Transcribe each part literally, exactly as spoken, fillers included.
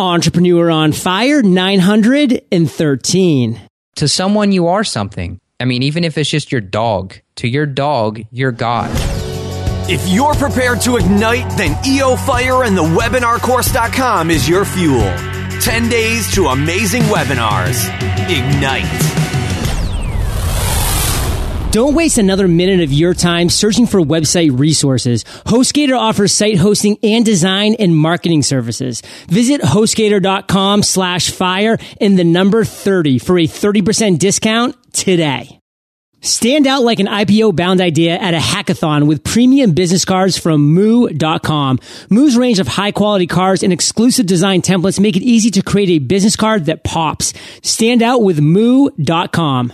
Entrepreneur on Fire nine hundred thirteen. To someone, you are something. I mean, even if it's just your dog. To your dog, you're God. If you're prepared to ignite, then E O Fire and the webinar course dot com is your fuel. ten days to amazing webinars. Ignite. Don't waste another minute of your time searching for website resources. HostGator offers site hosting and design and marketing services. Visit HostGator.com slash fire and the number thirty for a thirty percent discount today. Stand out like an I P O-bound idea at a hackathon with premium business cards from Moo dot com. Moo's range of high-quality cards and exclusive design templates make it easy to create a business card that pops. Stand out with Moo dot com.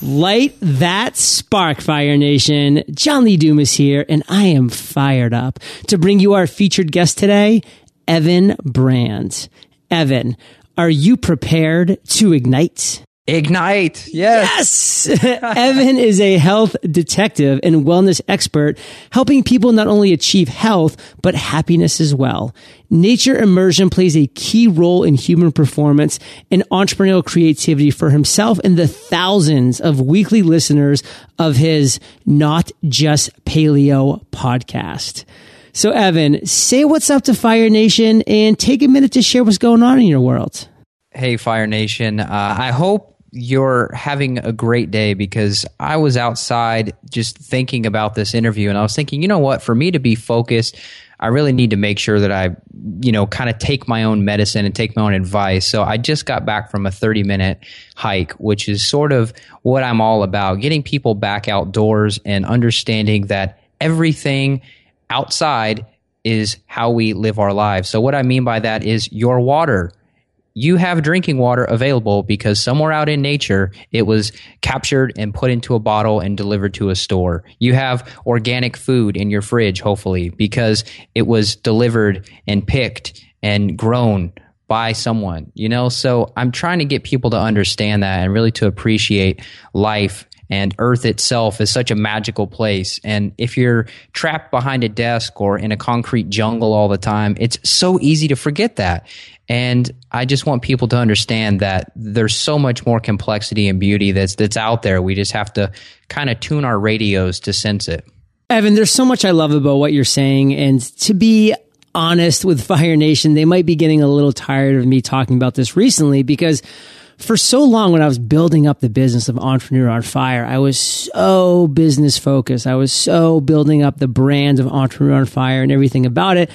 Light that spark, Fire Nation. John Lee Dumas here, and I am fired up to bring you our featured guest today, Evan Brand. Evan, are you prepared to ignite? Ignite. Yes. Yes. Evan is a health detective and wellness expert, helping people not only achieve health, but happiness as well. Nature immersion plays a key role in human performance and entrepreneurial creativity for himself and the thousands of weekly listeners of his Not Just Paleo podcast. So, Evan, say what's up to Fire Nation and take a minute to share what's going on in your world. Hey, Fire Nation. Uh, I hope you're having a great day, because I was outside just thinking about this interview, and I was thinking, you know what, for me to be focused, I really need to make sure that I, you know, kind of take my own medicine and take my own advice. So I just got back from a thirty minute hike, which is sort of what I'm all about, getting people back outdoors and understanding that everything outside is how we live our lives. So what I mean by that is your water. You have drinking water available because somewhere out in nature, it was captured and put into a bottle and delivered to a store. You have organic food in your fridge, hopefully, because it was delivered and picked and grown by someone, you know? So I'm trying to get people to understand that and really to appreciate life. And Earth itself is such a magical place. And if you're trapped behind a desk or in a concrete jungle all the time, it's so easy to forget that. And I just want people to understand that there's so much more complexity and beauty that's that's out there. We just have to kind of tune our radios to sense it. Evan, there's so much I love about what you're saying. And to be honest with Fire Nation, they might be getting a little tired of me talking about this recently, because for so long, when I was building up the business of Entrepreneur on Fire, I was so business focused. I was so building up the brand of Entrepreneur on Fire and everything about it,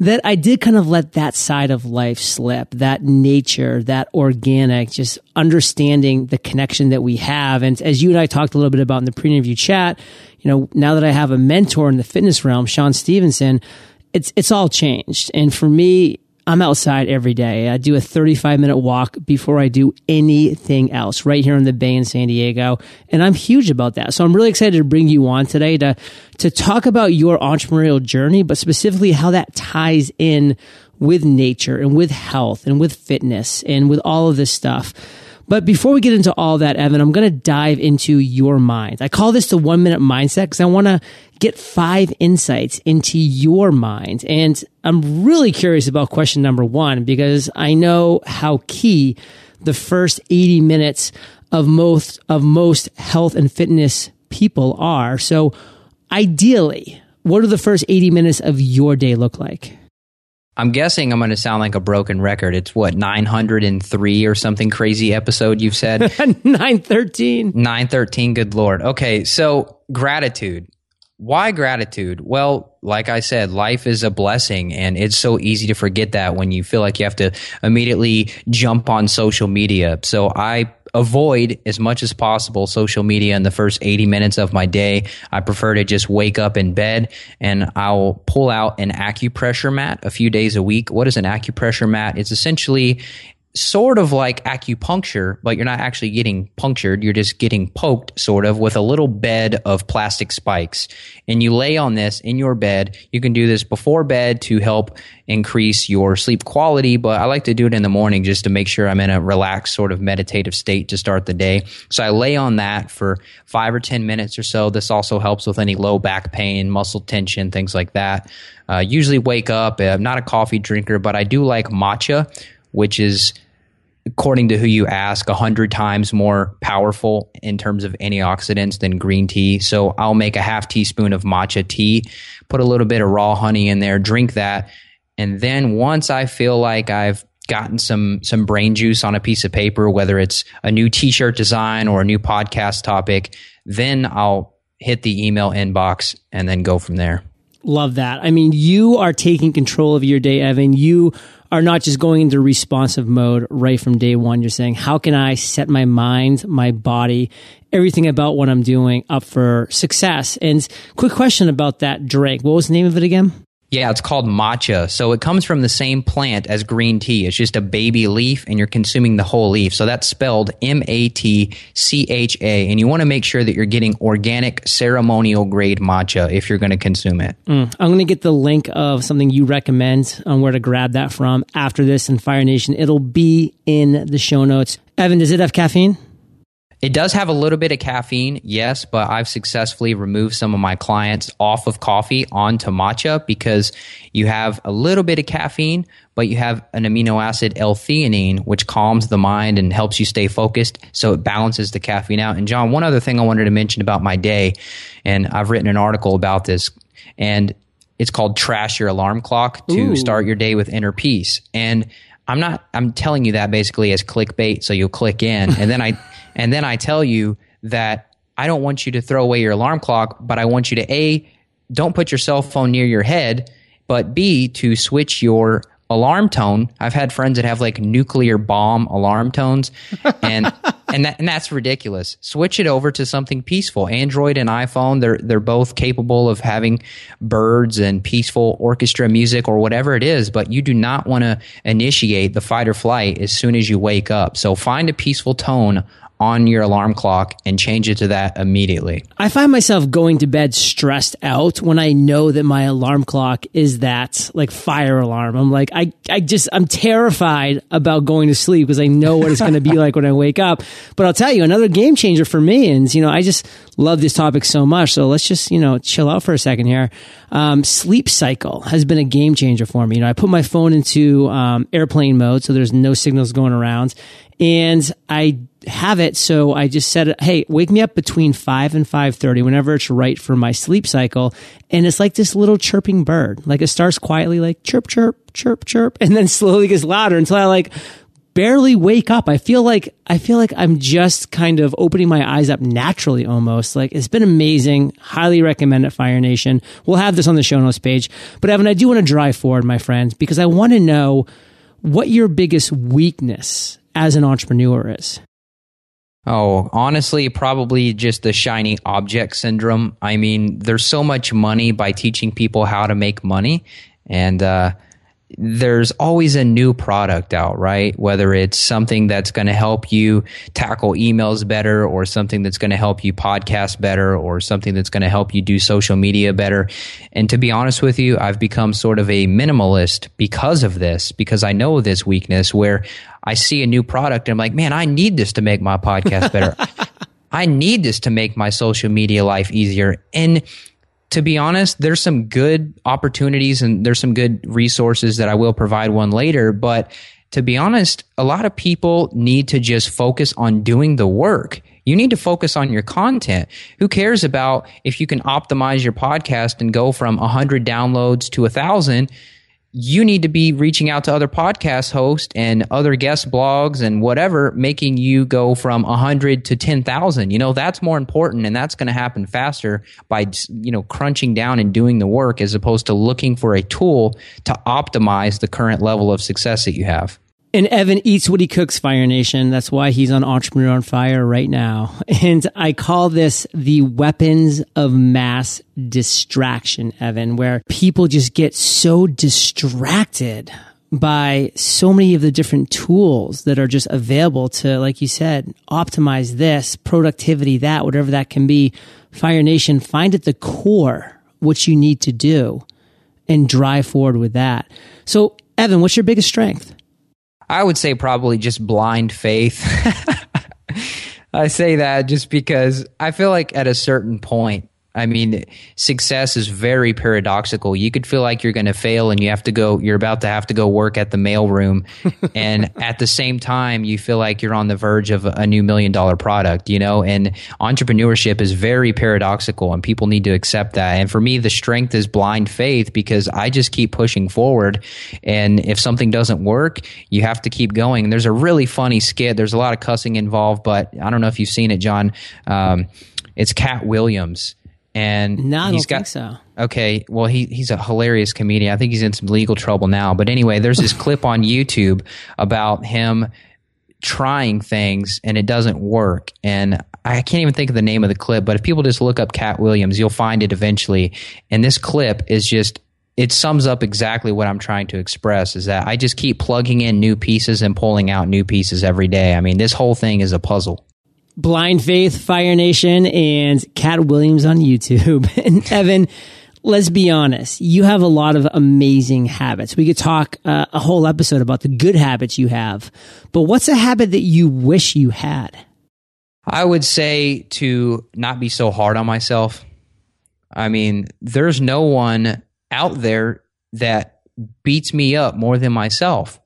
that I did kind of let that side of life slip, that nature, that organic, just understanding the connection that we have. And as you and I talked a little bit about in the pre-interview chat, you know, now that I have a mentor in the fitness realm, Sean Stevenson, it's, it's all changed. And for me, I'm outside every day. I do a thirty-five minute walk before I do anything else right here in the Bay in San Diego. And I'm huge about that. So I'm really excited to bring you on today to, to talk about your entrepreneurial journey, but specifically how that ties in with nature and with health and with fitness and with all of this stuff. But before we get into all that, Evan, I'm going to dive into your mind. I call this the one minute mindset because I want to get five insights into your mind. And I'm really curious about question number one, because I know how key the first eighty minutes of most, of most health and fitness people are. So ideally, what do the first eighty minutes of your day look like? I'm guessing I'm going to sound like a broken record. It's what, nine hundred three or something crazy episode you've said? nine thirteen. nine thirteen, good Lord. Okay, so gratitude. Why gratitude? Well, like I said, life is a blessing, and it's so easy to forget that when you feel like you have to immediately jump on social media. So I avoid as much as possible social media in the first eighty minutes of my day. I prefer to just wake up in bed, and I'll pull out an acupressure mat a few days a week. What is an acupressure mat? It's essentially sort of like acupuncture, but you're not actually getting punctured. You're just getting poked, sort of, with a little bed of plastic spikes. And you lay on this in your bed. You can do this before bed to help increase your sleep quality, but I like to do it in the morning just to make sure I'm in a relaxed sort of meditative state to start the day. So I lay on that for five or ten minutes or so. This also helps with any low back pain, muscle tension, things like that. Uh, usually wake up. I'm not a coffee drinker, but I do like matcha, which is, according to who you ask, a hundred times more powerful in terms of antioxidants than green tea. So I'll make a half teaspoon of matcha tea, put a little bit of raw honey in there, drink that. And then once I feel like I've gotten some some brain juice on a piece of paper, whether it's a new t-shirt design or a new podcast topic, then I'll hit the email inbox and then go from there. Love that. I mean, you are taking control of your day, Evan. You are not just going into responsive mode right from day one. You're saying, how can I set my mind, my body, everything about what I'm doing up for success? And quick question about that drink. What was the name of it again? Yeah, it's called matcha. So it comes from the same plant as green tea. It's just a baby leaf and you're consuming the whole leaf. So that's spelled M A T C H A. And you want to make sure that you're getting organic ceremonial grade matcha if you're going to consume it. Mm. I'm going to get the link of something you recommend on where to grab that from after this in Fire Nation. It'll be in the show notes. Evan, does it have caffeine? It does have a little bit of caffeine, yes, but I've successfully removed some of my clients off of coffee onto matcha because you have a little bit of caffeine, but you have an amino acid L-theanine, which calms the mind and helps you stay focused, so it balances the caffeine out. And John, one other thing I wanted to mention about my day, and I've written an article about this, and it's called Trash Your Alarm Clock to Ooh. Start Your Day with Inner Peace. And I'm not, I'm telling you that basically as clickbait, so you'll click in, and then I... And then I tell you that I don't want you to throw away your alarm clock, but I want you to A, don't put your cell phone near your head, but B, to switch your alarm tone. I've had friends that have like nuclear bomb alarm tones, and and that, and that's ridiculous. Switch it over to something peaceful. Android and iPhone, they're they're both capable of having birds and peaceful orchestra music or whatever it is, but you do not want to initiate the fight or flight as soon as you wake up. So find a peaceful tone on your alarm clock and change it to that immediately. I find myself going to bed stressed out when I know that my alarm clock is that like fire alarm. I'm like, I, I just, I'm terrified about going to sleep because I know what it's going to be like when I wake up. But I'll tell you, another game changer for me. And, you know, I just love this topic so much. So let's just, you know, chill out for a second here. Um, sleep cycle has been a game changer for me. You know, I put my phone into um, airplane mode, so there's no signals going around. And I have it, so I just said, hey, wake me up between five and five thirty, whenever it's right for my sleep cycle. And it's like this little chirping bird. Like it starts quietly like chirp, chirp, chirp, chirp, and then slowly gets louder until I like barely wake up. I feel like I feel like I'm just kind of opening my eyes up naturally almost. Like it's been amazing. Highly recommend it, Fire Nation. We'll have this on the show notes page. But Evan, I do want to drive forward, my friends, because I want to know what your biggest weakness as an entrepreneur is. Oh, honestly, probably just the shiny object syndrome. I mean, there's so much money by teaching people how to make money, and uh, there's always a new product out, right? Whether it's something that's going to help you tackle emails better, or something that's going to help you podcast better, or something that's going to help you do social media better. And to be honest with you, I've become sort of a minimalist because of this, because I know this weakness where I see a new product and I'm like, man, I need this to make my podcast better. I need this to make my social media life easier. And to be honest, there's some good opportunities and there's some good resources that I will provide one later. But to be honest, a lot of people need to just focus on doing the work. You need to focus on your content. Who cares about if you can optimize your podcast and go from one hundred downloads to one thousand? You need to be reaching out to other podcast hosts and other guest blogs and whatever, making you go from one hundred to ten thousand. You know, that's more important, and that's going to happen faster by, you know, crunching down and doing the work as opposed to looking for a tool to optimize the current level of success that you have. And Evan eats what he cooks, Fire Nation. That's why he's on Entrepreneur on Fire right now. And I call this the weapons of mass distraction, Evan, where people just get so distracted by so many of the different tools that are just available to, like you said, optimize this, productivity, that, whatever that can be. Fire Nation, find at the core what you need to do and drive forward with that. So, Evan, what's your biggest strength? I would say probably just blind faith. I say that just because I feel like at a certain point, I mean, success is very paradoxical. You could feel like you're going to fail and you have to go, you're about to have to go work at the mailroom. And at the same time, you feel like you're on the verge of a new million dollar product, you know, and entrepreneurship is very paradoxical and people need to accept that. And for me, the strength is blind faith because I just keep pushing forward. And if something doesn't work, you have to keep going. And there's a really funny skit. There's a lot of cussing involved, but I don't know if you've seen it, John. Um, it's Cat Williams. And no, I he's don't got, think so. Okay, well, he he's a hilarious comedian. I think he's in some legal trouble now. But anyway, there's this clip on YouTube about him trying things and it doesn't work. And I can't even think of the name of the clip, but if people just look up Cat Williams, you'll find it eventually. And this clip is just, it sums up exactly what I'm trying to express, is that I just keep plugging in new pieces and pulling out new pieces every day. I mean, this whole thing is a puzzle. Blind Faith, Fire Nation, and Cat Williams on YouTube. And Evan, let's be honest. You have a lot of amazing habits. We could talk uh, a whole episode about the good habits you have. But what's a habit that you wish you had? I would say to not be so hard on myself. I mean, there's no one out there that beats me up more than myself.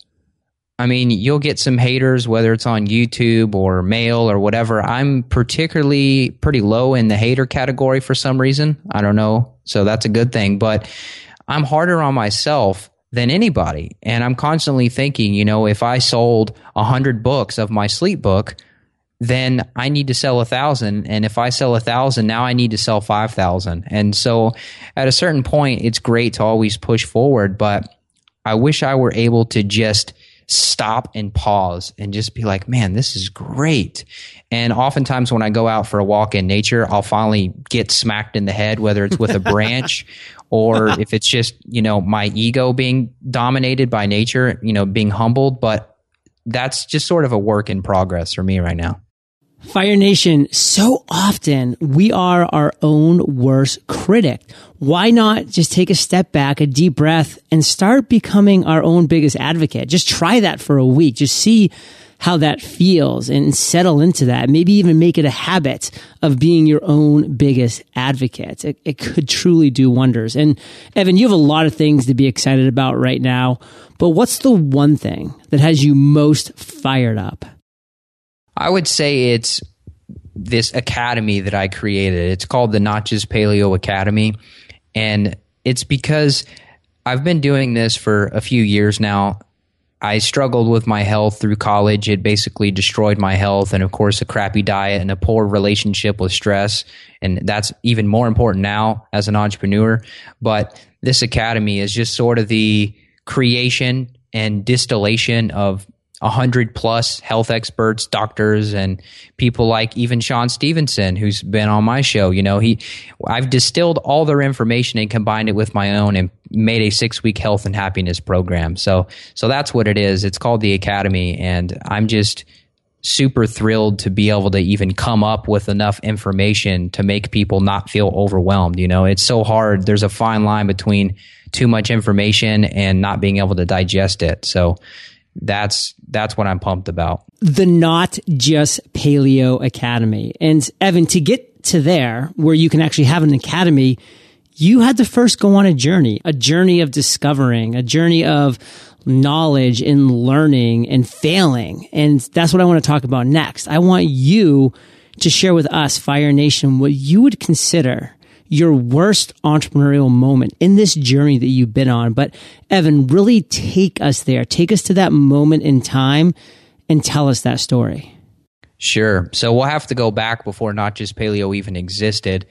I mean, you'll get some haters, whether it's on YouTube or mail or whatever. I'm particularly pretty low in the hater category for some reason. I don't know. So that's a good thing. But I'm harder on myself than anybody. And I'm constantly thinking, you know, if I sold one hundred books of my sleep book, then I need to sell a thousand. And if I sell a thousand, now I need to sell five thousand. And so at a certain point, it's great to always push forward. But I wish I were able to just stop and pause and just be like, man, this is great. And oftentimes when I go out for a walk in nature, I'll finally get smacked in the head, whether it's with a branch or if it's just, you know, my ego being dominated by nature, you know, being humbled. But that's just sort of a work in progress for me right now. Fire Nation, so often we are our own worst critic. Why not just take a step back, a deep breath, and start becoming our own biggest advocate? Just try that for a week. Just see how that feels and settle into that. Maybe even make it a habit of being your own biggest advocate. It, it could truly do wonders. And Evan, you have a lot of things to be excited about right now, but what's the one thing that has you most fired up? I would say it's this academy that I created. It's called the Not Just Paleo Academy. And it's because I've been doing this for a few years now. I struggled with my health through college. It basically destroyed my health. And of course, a crappy diet and a poor relationship with stress. And that's even more important now as an entrepreneur. But this academy is just sort of the creation and distillation of A hundred plus health experts, doctors, and people like even Sean Stevenson, who's been on my show. You know, he, I've distilled all their information and combined it with my own and made a six week health and happiness program. So, so that's what it is. It's called the Academy, and I'm just super thrilled to be able to even come up with enough information to make people not feel overwhelmed. You know, it's so hard. There's a fine line between too much information and not being able to digest it. So, That's that's what I'm pumped about. The Not Just Paleo Academy. And Evan, to get to there, where you can actually have an academy, you had to first go on a journey, a journey of discovering, a journey of knowledge and learning and failing. And that's what I want to talk about next. I want you to share with us, Fire Nation, what you would consider your worst entrepreneurial moment in this journey that you've been on. But Evan, really take us there. Take us to that moment in time and tell us that story. Sure. So we'll have to go back before Not Just Paleo even existed.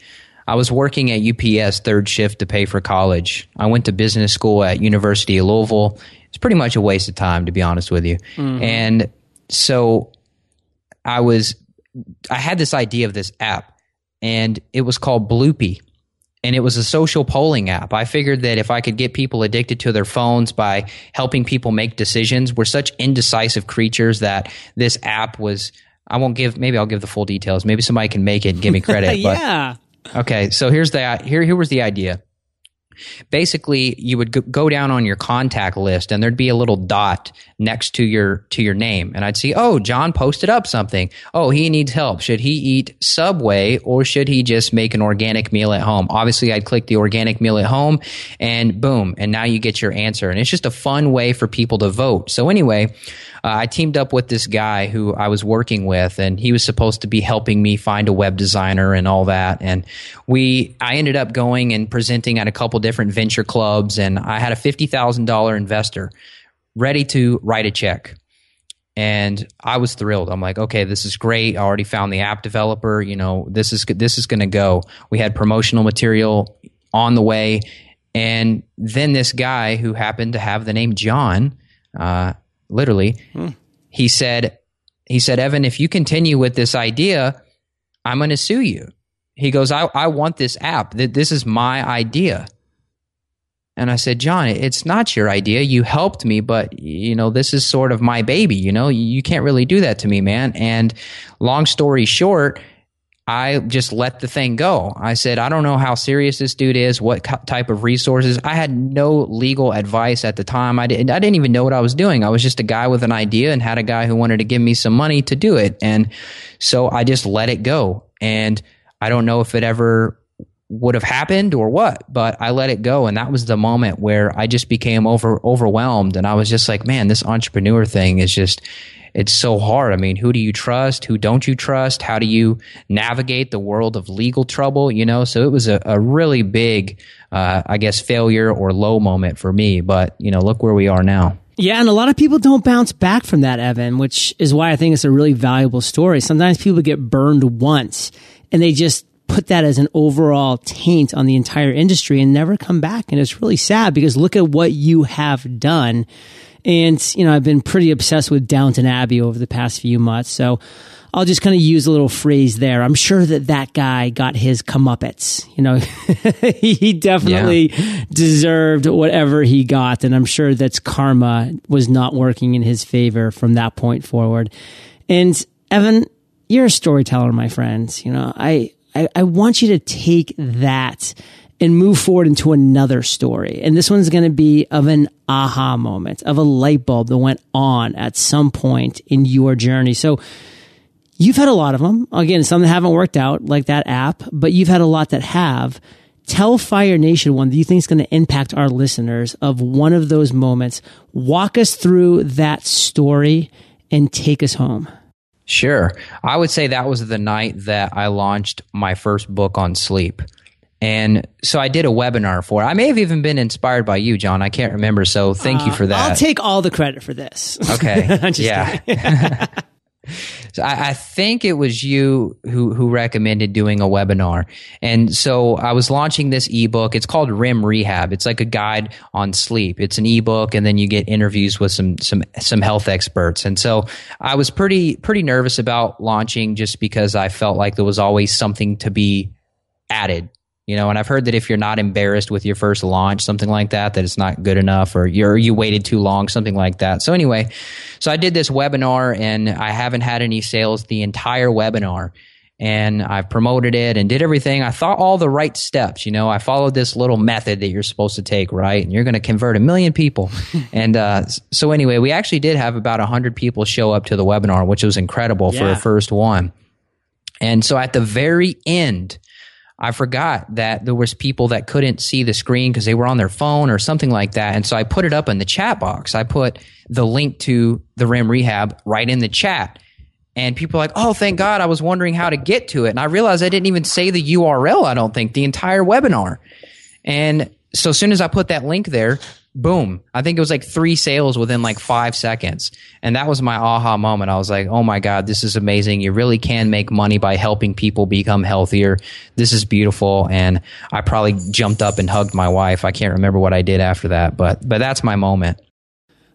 I was working at U P S third shift to pay for college. I went to business school at University of Louisville. It's pretty much a waste of time, to be honest with you. Mm-hmm. And so I was, I had this idea of this app and it was called Bloopy. and it was a social polling app. I figured that if I could get people addicted to their phones by helping people make decisions, we're such indecisive creatures that this app was, I won't give, maybe I'll give the full details. Maybe somebody can make it and give me credit. Yeah. But, okay. So here's the, here, here was the idea. Basically, you would go down on your contact list and there'd be a little dot next to your to your name. And I'd see, oh, John posted up something. Oh, he needs help. Should he eat Subway or should he just make an organic meal at home? Obviously, I'd click the organic meal at home and boom. And now you get your answer. And it's just a fun way for people to vote. So anyway, Uh, I teamed up with this guy who I was working with, and he was supposed to be helping me find a web designer and all that. And we, I ended up going and presenting at a couple different venture clubs, and I had a fifty thousand dollars investor ready to write a check. And I was thrilled. I'm like, okay, this is great. I already found the app developer. You know, this is this is going to go. We had promotional material on the way. And then this guy who happened to have the name John, uh, literally, hmm. he said, he said, Evan, if you continue with this idea, I'm going to sue you. He goes, I, I want this app. This is my idea. And I said, John, it's not your idea. You helped me, but you know, this is sort of my baby. You know, you can't really do that to me, man. And long story short, I just let the thing go. I said, I don't know how serious this dude is, what co- type of resources. I had no legal advice at the time. I didn't, I didn't even know what I was doing. I was just a guy with an idea and had a guy who wanted to give me some money to do it. And so I just let it go. And I don't know if it ever would have happened or what, but I let it go. And that was the moment where I just became over, overwhelmed. And I was just like, man, this entrepreneur thing is just... it's so hard. I mean, who do you trust? Who don't you trust? How do you navigate the world of legal trouble? You know, so it was a, a really big, uh, I guess, failure or low moment for me. But, you know, look where we are now. Yeah. And a lot of people don't bounce back from that, Evan, which is why I think it's a really valuable story. Sometimes people get burned once and they just put that as an overall taint on the entire industry and never come back. And it's really sad because look at what you have done. And, you know, I've been pretty obsessed with Downton Abbey over the past few months. So I'll just kind of use a little phrase there. I'm sure that that guy got his comeuppance. You know, he definitely yeah. deserved whatever he got. And I'm sure that's karma was not working in his favor from that point forward. And Evan, you're a storyteller, my friend. You know, I, I, I want you to take that and move forward into another story. And this one's going to be of an aha moment, of a light bulb that went on at some point in your journey. So you've had a lot of them. Again, some that haven't worked out, like that app, but you've had a lot that have. Tell Fire Nation one that you think is going to impact our listeners of one of those moments. Walk us through that story and take us home. Sure. I would say that was the night that I launched my first book on sleep. And so I did a webinar for it. I may have even been inspired by you, John. I can't remember. So thank uh, you for that. I'll take all the credit for this. Okay. I'm just yeah. So I, I think it was you who, who recommended doing a webinar. And so I was launching this ebook. It's called R E M Rehab. It's like a guide on sleep. It's an ebook, and then you get interviews with some some some health experts. And so I was pretty pretty nervous about launching just because I felt like there was always something to be added. You know, and I've heard that if you're not embarrassed with your first launch, something like that, that it's not good enough, or you're, you waited too long, something like that. So anyway, so I did this webinar, and I haven't had any sales the entire webinar, and I've promoted it and did everything. I thought all the right steps, you know, I followed this little method that you're supposed to take, right? And you're going to convert a million people. and uh, so anyway, we actually did have about one hundred people show up to the webinar, which was incredible yeah. for the first one. And so at the very end, I forgot that there was people that couldn't see the screen because they were on their phone or something like that. And so I put it up in the chat box. I put the link to the R E M Rehab right in the chat. And people are like, oh, thank God. I was wondering how to get to it. And I realized I didn't even say the U R L, I don't think, the entire webinar. And so as soon as I put that link there, boom, I think it was like three sales within like five seconds. And that was my aha moment. I was like, oh my God, this is amazing. You really can make money by helping people become healthier. This is beautiful. And I probably jumped up and hugged my wife. I can't remember what I did after that, but but that's my moment.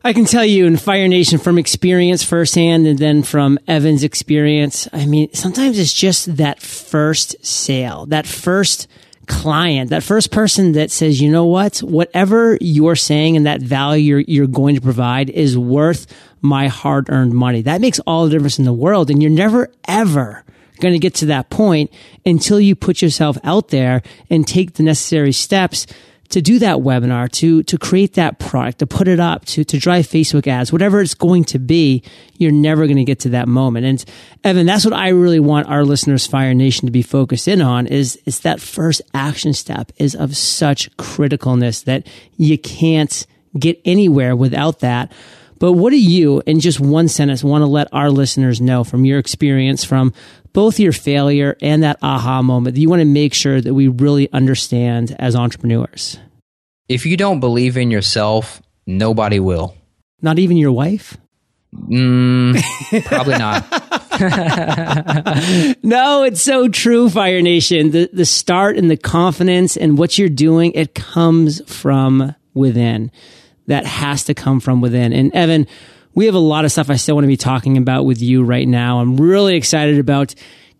I can tell you in Fire Nation from experience firsthand and then from Evan's experience, I mean, sometimes it's just that first sale, that first client, that first person that says, you know what, whatever you're saying and that value you're, you're going to provide is worth my hard-earned money. That makes all the difference in the world. And you're never, ever going to get to that point until you put yourself out there and take the necessary steps to do that webinar, to to create that product, to put it up, to to drive Facebook ads, whatever it's going to be. You're never going to get to that moment. And Evan, that's what I really want our listeners, Fire Nation, to be focused in on, is it's that first action step is of such criticalness that you can't get anywhere without that. But what do you, in just one sentence, want to let our listeners know from your experience, from both your failure and that aha moment, that you want to make sure that we really understand as entrepreneurs? If you don't believe in yourself, nobody will. Not even your wife? Mm, probably not. No, it's so true, Fire Nation. The, the start and the confidence and what you're doing, it comes from within. That has to come from within. And Evan, we have a lot of stuff I still want to be talking about with you right now. I'm really excited about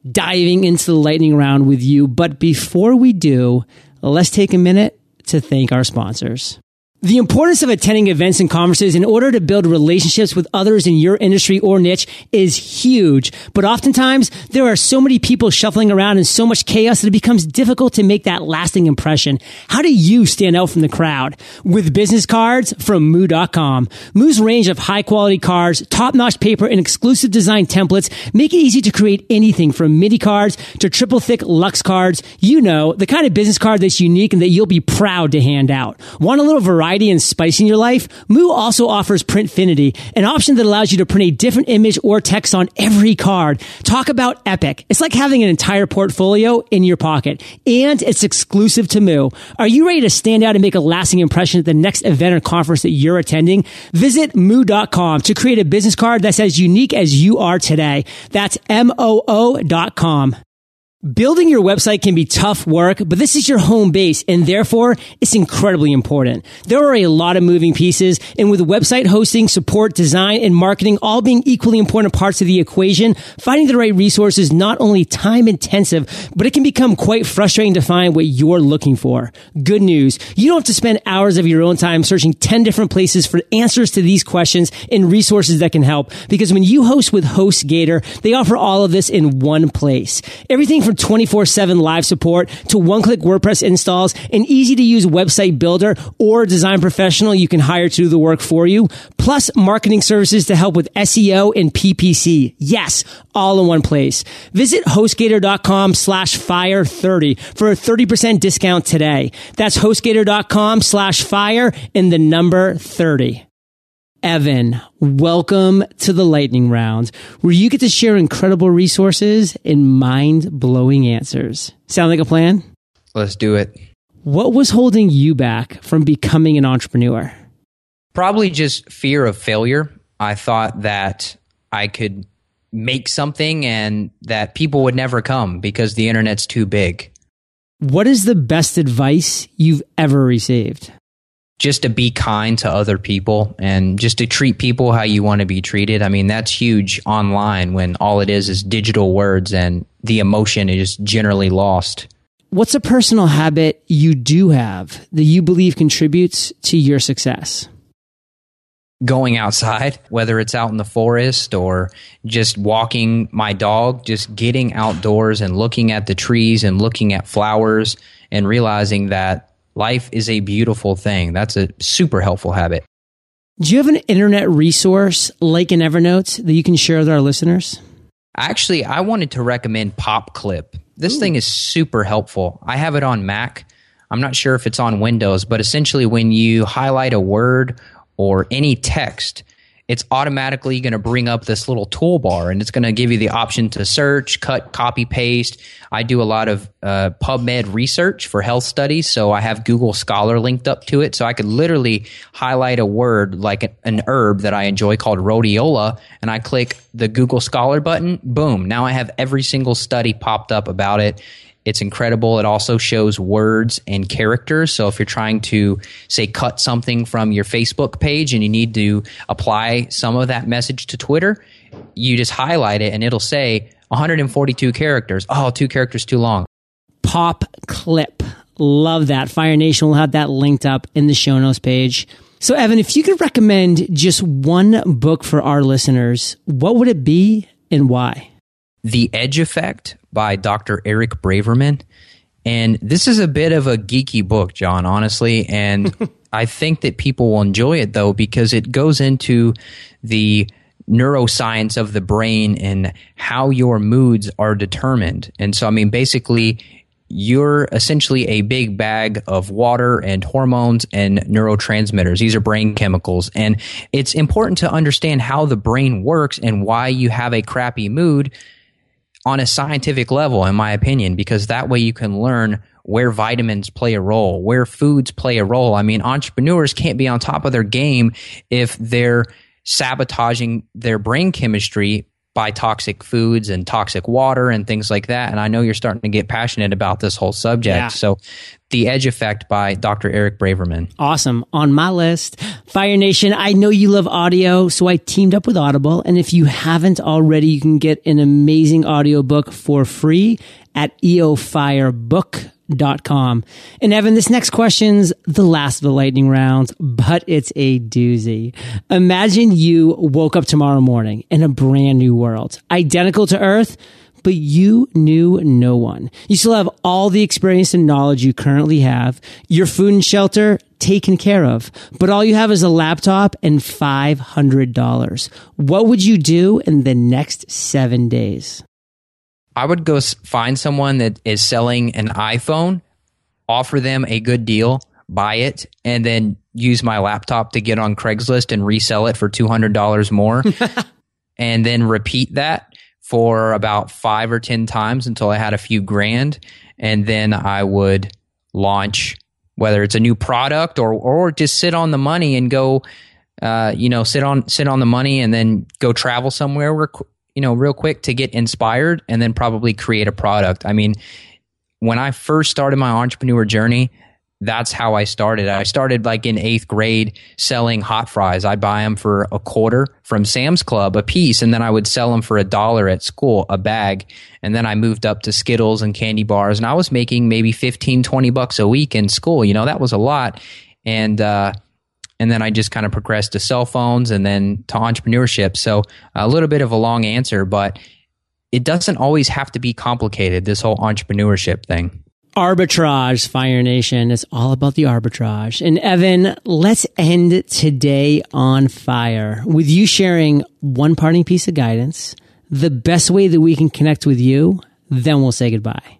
diving into the lightning round with you. But before we do, let's take a minute to thank our sponsors. The importance of attending events and conferences in order to build relationships with others in your industry or niche is huge. But oftentimes, there are so many people shuffling around and so much chaos that it becomes difficult to make that lasting impression. How do you stand out from the crowd? With business cards from Moo dot com. Moo's range of high-quality cards, top-notch paper, and exclusive design templates make it easy to create anything from mini cards to triple-thick luxe cards. You know, the kind of business card that's unique and that you'll be proud to hand out. Want a little variety and spice in your life? Moo also offers Printfinity, an option that allows you to print a different image or text on every card. Talk about epic. It's like having an entire portfolio in your pocket, and it's exclusive to Moo. Are you ready to stand out and make a lasting impression at the next event or conference that you're attending? Visit Moo dot com to create a business card that's as unique as you are today. That's M O O dot com. Building your website can be tough work, but this is your home base, and therefore, it's incredibly important. There are a lot of moving pieces, and with website hosting, support, design, and marketing all being equally important parts of the equation, finding the right resource is not only time-intensive, but it can become quite frustrating to find what you're looking for. Good news. You don't have to spend hours of your own time searching ten different places for answers to these questions and resources that can help, because when you host with HostGator, they offer all of this in one place. Everything from twenty-four seven live support to one-click WordPress installs, an easy-to-use website builder or design professional you can hire to do the work for you, plus marketing services to help with S E O and P P C. Yes, all in one place. Visit HostGator.com slash Fire30 for a thirty percent discount today. That's HostGator.com slash Fire and the number thirty. Evan, welcome to the lightning round, where you get to share incredible resources and mind-blowing answers. Sound like a plan? Let's do it. What was holding you back from becoming an entrepreneur? Probably just fear of failure. I thought that I could make something and that people would never come because the internet's too big. What is the best advice you've ever received? Just to be kind to other people and just to treat people how you want to be treated. I mean, that's huge online when all it is is digital words and the emotion is generally lost. What's a personal habit you do have that you believe contributes to your success? Going outside, whether it's out in the forest or just walking my dog, just getting outdoors and looking at the trees and looking at flowers and realizing that life is a beautiful thing. That's a super helpful habit. Do you have an internet resource like in Evernote that you can share with our listeners? Actually, I wanted to recommend PopClip. This Ooh. Thing is super helpful. I have it on Mac. I'm not sure if it's on Windows, but essentially when you highlight a word or any text, it's automatically going to bring up this little toolbar, and it's going to give you the option to search, cut, copy, paste. I do a lot of uh, PubMed research for health studies, so I have Google Scholar linked up to it. So I could literally highlight a word like an, an herb that I enjoy called rhodiola, and I click the Google Scholar button, boom. Now I have every single study popped up about it. It's incredible. It also shows words and characters. So if you're trying to, say, cut something from your Facebook page and you need to apply some of that message to Twitter, you just highlight it and it'll say one hundred forty-two characters. Oh, two characters too long. PopClip. Love that. Fire Nation will have that linked up in the show notes page. So Evan, if you could recommend just one book for our listeners, what would it be and why? The Edge Effect by Doctor Eric Braverman. And this is a bit of a geeky book, John, honestly. And I think that people will enjoy it, though, because it goes into the neuroscience of the brain and how your moods are determined. And so, I mean, basically, you're essentially a big bag of water and hormones and neurotransmitters. These are brain chemicals. And it's important to understand how the brain works and why you have a crappy mood on a scientific level, in my opinion, because that way you can learn where vitamins play a role, where foods play a role. I mean, entrepreneurs can't be on top of their game if they're sabotaging their brain chemistry by toxic foods and toxic water and things like that. And I know you're starting to get passionate about this whole subject. Yeah. So The Edge Effect by Doctor Eric Braverman. Awesome. On my list. Fire Nation, I know you love audio, so I teamed up with Audible. And if you haven't already, you can get an amazing audiobook for free at e o fire book dot com. And Evan, this next question's the last of the lightning round, but it's a doozy. Imagine you woke up tomorrow morning in a brand new world, identical to Earth, but you knew no one. You still have all the experience and knowledge you currently have, your food and shelter taken care of, but all you have is a laptop and five hundred dollars. What would you do in the next seven days? I would go find someone that is selling an iPhone, offer them a good deal, buy it, and then use my laptop to get on Craigslist and resell it for two hundred dollars more, and then repeat that for about five or ten times until I had a few grand, and then I would launch, whether it's a new product or or just sit on the money and go, uh, you know, sit on sit on the money and then go travel somewhere where, you know, real quick to get inspired and then probably create a product. I mean, when I first started my entrepreneur journey, that's how I started. I started like in eighth grade selling hot fries. I'd buy them for a quarter from Sam's Club a piece, and then I would sell them for a dollar at school, a bag. And then I moved up to Skittles and candy bars, and I was making maybe fifteen, twenty bucks a week in school. You know, that was a lot. And, uh, And then I just kind of progressed to cell phones and then to entrepreneurship. So a little bit of a long answer, but it doesn't always have to be complicated, this whole entrepreneurship thing. Arbitrage, Fire Nation. It's all about the arbitrage. And Evan, let's end today on fire with you sharing one parting piece of guidance, the best way that we can connect with you, then we'll say goodbye.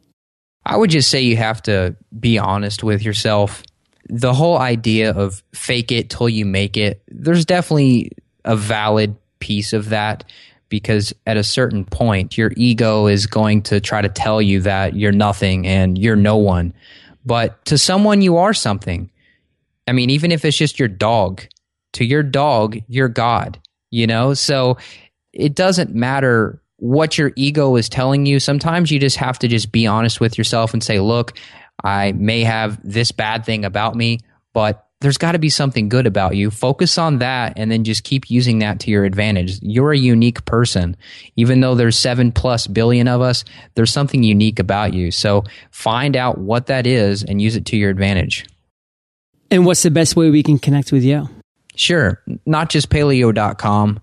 I would just say you have to be honest with yourself. The whole idea of fake it till you make it, there's definitely a valid piece of that, because at a certain point, your ego is going to try to tell you that you're nothing and you're no one. But to someone, you are something. I mean, even if it's just your dog, to your dog, you're God, you know? So it doesn't matter what your ego is telling you. Sometimes you just have to just be honest with yourself and say, look, I may have this bad thing about me, but there's got to be something good about you. Focus on that and then just keep using that to your advantage. You're a unique person. Even though there's seven plus billion of us, there's something unique about you. So find out what that is and use it to your advantage. And what's the best way we can connect with you? Sure. not just paleo dot com.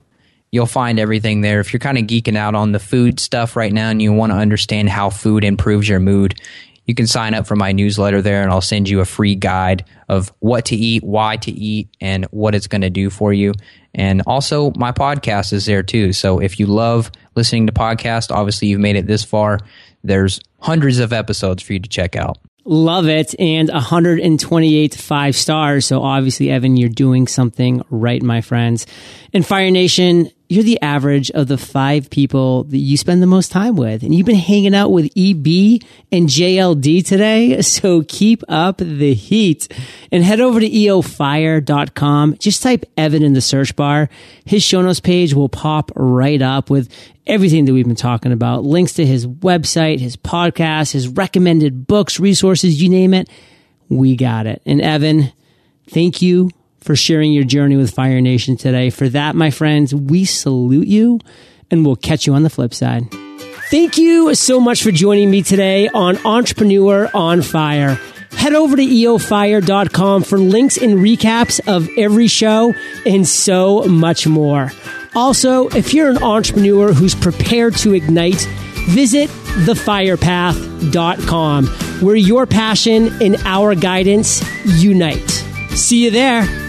You'll find everything there. If you're kind of geeking out on the food stuff right now and you want to understand how food improves your mood, you can sign up for my newsletter there, and I'll send you a free guide of what to eat, why to eat, and what it's going to do for you. And also, my podcast is there too. So if you love listening to podcasts, obviously you've made it this far. There's hundreds of episodes for you to check out. Love it. And one hundred twenty-eight five stars. So obviously, Evan, you're doing something right, my friends. And Fire Nation, you're the average of the five people that you spend the most time with. And you've been hanging out with E B and J L D today. So keep up the heat and head over to e o fire dot com. Just type Evan in the search bar. His show notes page will pop right up with everything that we've been talking about. Links to his website, his podcast, his recommended books, resources, you name it. We got it. And Evan, thank you for sharing your journey with Fire Nation today. For that, my friends, we salute you, and we'll catch you on the flip side. Thank you so much for joining me today on Entrepreneur on Fire. Head over to e o fire dot com for links and recaps of every show and so much more. Also, if you're an entrepreneur who's prepared to ignite, visit the fire path dot com, where your passion and our guidance unite. See you there.